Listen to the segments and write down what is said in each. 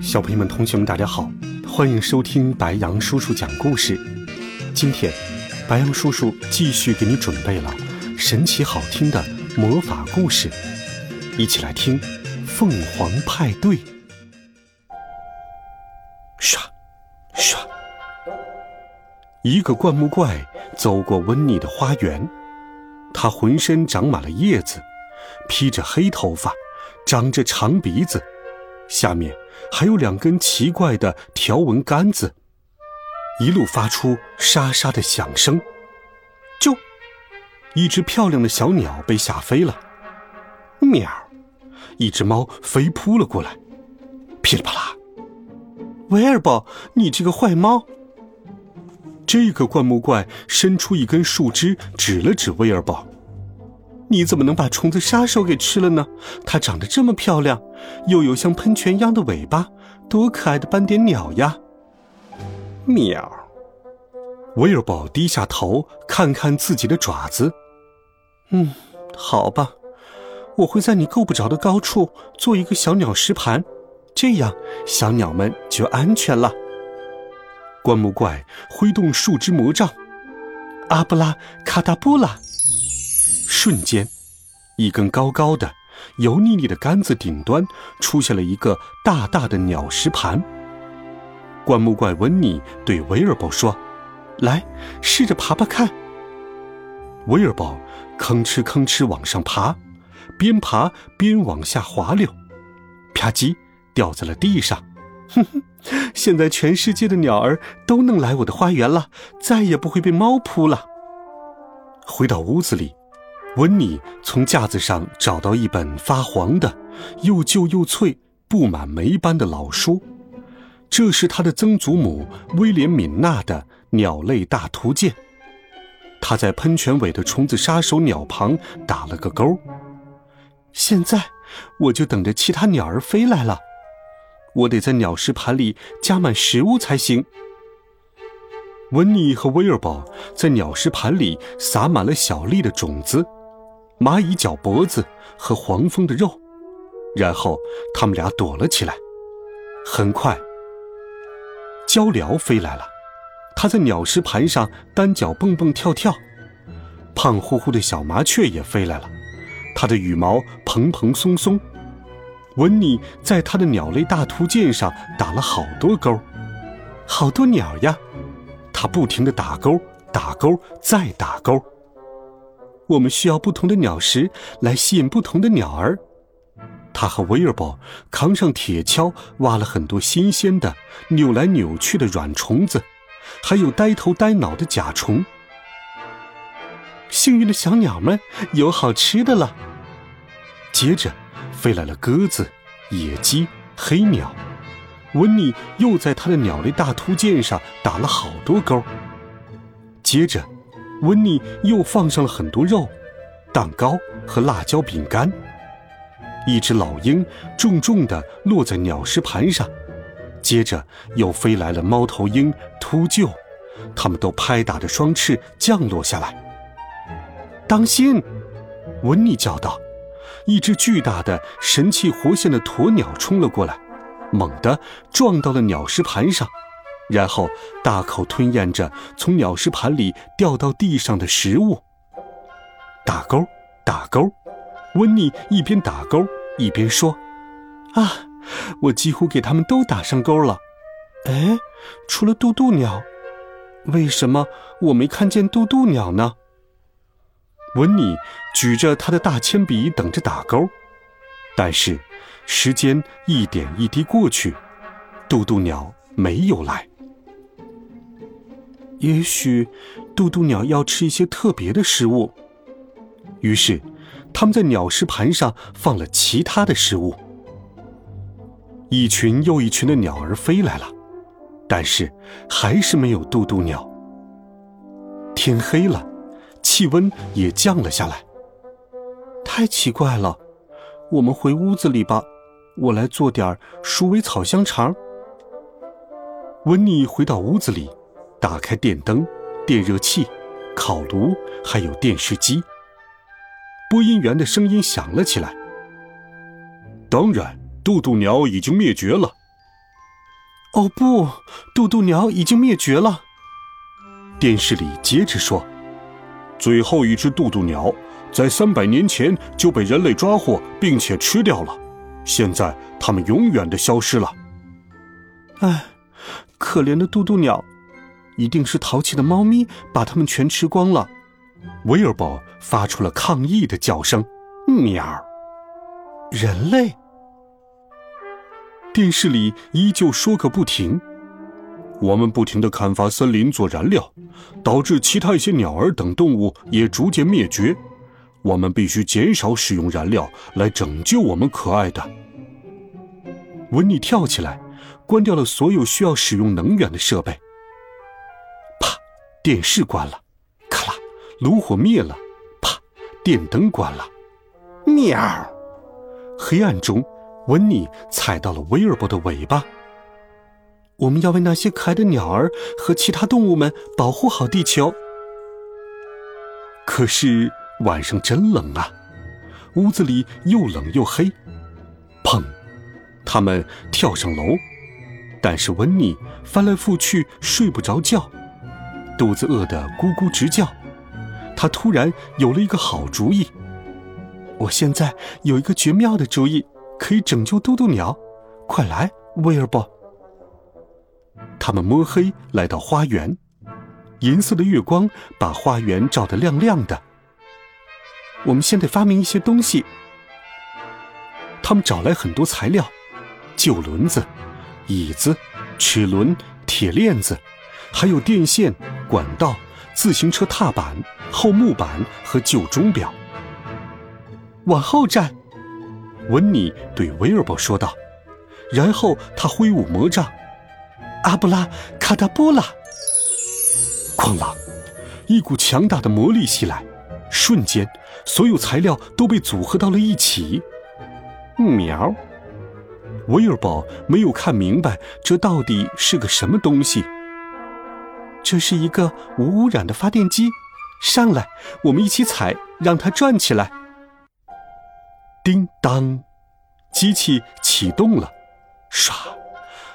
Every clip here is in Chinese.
小朋友们、同学们，大家好，欢迎收听白羊叔叔讲故事。今天白羊叔叔继续给你准备了神奇好听的魔法故事，一起来听凤凰派对。刷刷，一个灌木怪走过温妮的花园，它浑身长满了叶子，披着黑头发，长着长鼻子，下面还有两根奇怪的条纹杆子，一路发出沙沙的响声。啾！一只漂亮的小鸟被吓飞了。喵！一只猫飞扑了过来。噼里啪啦！维尔宝，你这个坏猫！这个灌木怪伸出一根树枝指了指威尔宝。你怎么能把虫子杀手给吃了呢？它长得这么漂亮，又有像喷泉一样的尾巴，多可爱的斑点鸟呀！喵！威尔宝低下头看看自己的爪子。好吧，我会在你够不着的高处做一个小鸟食盘，这样小鸟们就安全了。灌木怪挥动树枝魔杖，阿布拉卡达布拉！瞬间，一根高高的油腻腻的杆子顶端出现了一个大大的鸟食盘。灌木怪温妮对维尔宝说，来，试着爬爬看。维尔宝吭哧吭哧往上爬，边爬边往下滑溜，啪叽掉在了地上。哼哼，现在全世界的鸟儿都能来我的花园了，再也不会被猫扑了。回到屋子里，温妮从架子上找到一本发黄的又旧又脆布满霉斑的老书，这是他的曾祖母威廉敏娜的《鸟类大图鉴》。他在喷泉尾的虫子杀手鸟旁打了个勾。现在我就等着其他鸟儿飞来了，我得在鸟食盘里加满食物才行。温妮和威尔宝在鸟食盘里撒满了小粒的种子、蚂蚁脚脖子和黄蜂的肉，然后他们俩躲了起来。很快，鹪鹩飞来了，它在鸟食盘上单脚蹦蹦跳跳。胖乎乎的小麻雀也飞来了，它的羽毛蓬蓬松松。温妮在它的鸟类大图鉴上打了好多勾，好多鸟呀！他不停地打勾，打勾，再打勾。我们需要不同的鸟食来吸引不同的鸟儿。他和威尔宝扛上铁锹，挖了很多新鲜的扭来扭去的软虫子，还有呆头呆脑的甲虫。幸运的小鸟们有好吃的了。接着飞来了鸽子、野鸡、黑鸟。温妮又在他的鸟类大图鉴上打了好多钩。接着温妮又放上了很多肉、蛋糕和辣椒饼干。一只老鹰重重地落在鸟食盘上，接着又飞来了猫头鹰、秃鹫，它们都拍打着双翅降落下来。当心！温妮叫道。一只巨大的神气活现的鸵鸟冲了过来，猛地撞到了鸟食盘上，然后大口吞咽着从鸟食盘里掉到地上的食物。打勾，打勾。温妮一边打勾一边说，我几乎给他们都打上勾了。除了渡渡鸟，为什么我没看见渡渡鸟呢？温妮举着她的大铅笔等着打勾，但是时间一点一滴过去，渡渡鸟没有来。也许渡渡鸟要吃一些特别的食物。于是他们在鸟食盘上放了其他的食物。一群又一群的鸟儿飞来了，但是还是没有渡渡鸟。天黑了，气温也降了下来。太奇怪了，我们回屋子里吧，我来做点鼠尾草香肠。温妮回到屋子里，打开电灯、电热器、烤炉，还有电视机。播音员的声音响了起来。当然，渡渡鸟已经灭绝了。哦不，渡渡鸟已经灭绝了。电视里接着说，最后一只渡渡鸟在300年前就被人类抓获并且吃掉了，现在它们永远地消失了。唉，可怜的渡渡鸟，一定是淘气的猫咪把它们全吃光了。威尔伯发出了抗议的叫声，喵。人类？电视里依旧说个不停，我们不停地砍伐森林做燃料，导致其他一些鸟儿等动物也逐渐灭绝。我们必须减少使用燃料来拯救我们可爱的。温妮跳起来，关掉了所有需要使用能源的设备。啪，电视关了，咔啦，炉火灭了，啪，电灯关了，喵。黑暗中，温妮踩到了威尔伯的尾巴。我们要为那些可爱的鸟儿和其他动物们保护好地球。可是晚上真冷啊，屋子里又冷又黑。砰！他们跳上楼，但是温妮翻来覆去睡不着觉，肚子饿得咕咕直叫。她突然有了一个好主意。我现在有一个绝妙的主意，可以拯救渡渡鸟，快来，威尔伯。他们摸黑来到花园，银色的月光把花园照得亮亮的。我们先得发明一些东西。他们找来很多材料，旧轮子、椅子、齿轮、铁链子，还有电线、管道、自行车踏板、厚木板和旧钟表。往后站，温妮对威尔伯说道，然后他挥舞魔杖，阿布拉卡达波拉！哐啷，一股强大的魔力袭来，瞬间所有材料都被组合到了一起。喵！威尔伯没有看明白这到底是个什么东西。这是一个无污染的发电机，上来，我们一起踩，让它转起来。叮当，机器启动了，刷！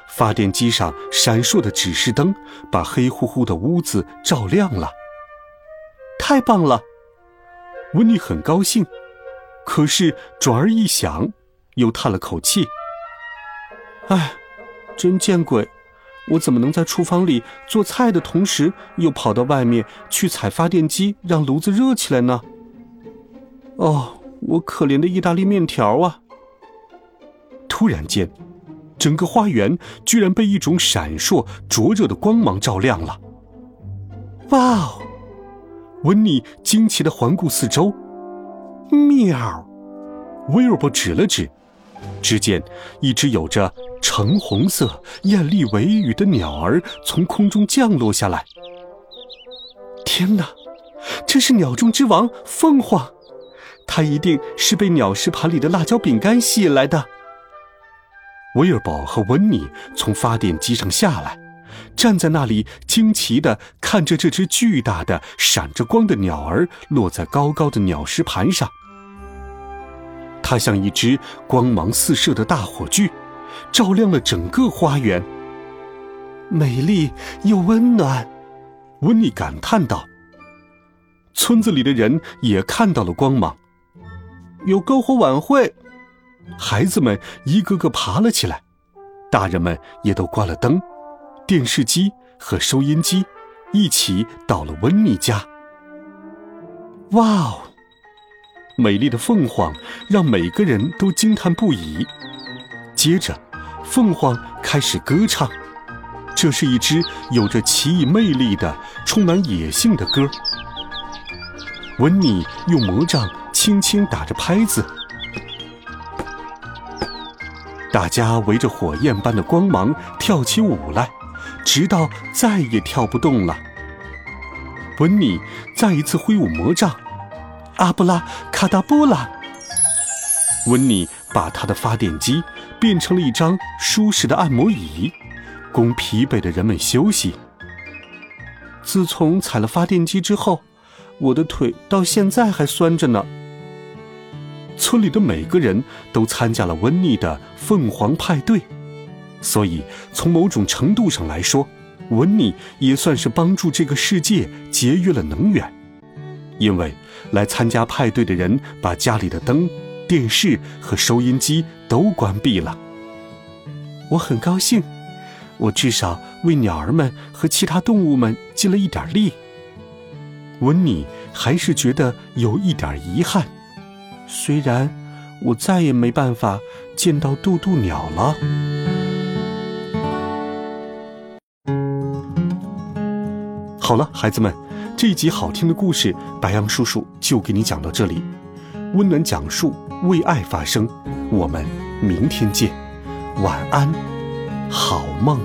发电机上闪烁的指示灯把黑乎乎的屋子照亮了。太棒了！温妮很高兴，可是转而一想，又叹了口气。哎，真见鬼！我怎么能在厨房里做菜的同时，又跑到外面去踩发电机，让炉子热起来呢？哦，我可怜的意大利面条啊！突然间，整个花园居然被一种闪烁灼热的光芒照亮了。哇哦！温妮惊奇地环顾四周。喵！威尔伯指了指，只见一只有着橙红色艳丽尾羽的鸟儿从空中降落下来。天哪，这是鸟中之王凤凰！它一定是被鸟食盘里的辣椒饼干吸引来的。威尔伯和温妮从发电机上下来，站在那里惊奇地看着这只巨大的闪着光的鸟儿落在高高的鸟食盘上。它像一只光芒四射的大火炬，照亮了整个花园。美丽又温暖，温妮感叹道。村子里的人也看到了光芒。有篝火晚会，孩子们一个个爬了起来，大人们也都关了灯、电视机和收音机，一起到了温妮家。哇哦！美丽的凤凰让每个人都惊叹不已。接着，凤凰开始歌唱，这是一支有着奇异魅力的、充满野性的歌。温妮用魔杖轻轻打着拍子。大家围着火焰般的光芒跳起舞来，直到再也跳不动了。温妮再一次挥舞魔杖，阿布拉卡达布拉！温妮把她的发电机变成了一张舒适的按摩椅，供疲惫的人们休息。自从踩了发电机之后，我的腿到现在还酸着呢。村里的每个人都参加了温妮的凤凰派对，所以从某种程度上来说，温妮也算是帮助这个世界节约了能源，因为来参加派对的人把家里的灯、电视和收音机都关闭了。我很高兴，我至少为鸟儿们和其他动物们尽了一点力。温妮还是觉得有一点遗憾，虽然我再也没办法见到渡渡鸟了。好了，孩子们，这一集好听的故事白杨叔叔就给你讲到这里。温暖讲述，为爱发声，我们明天见，晚安，好梦。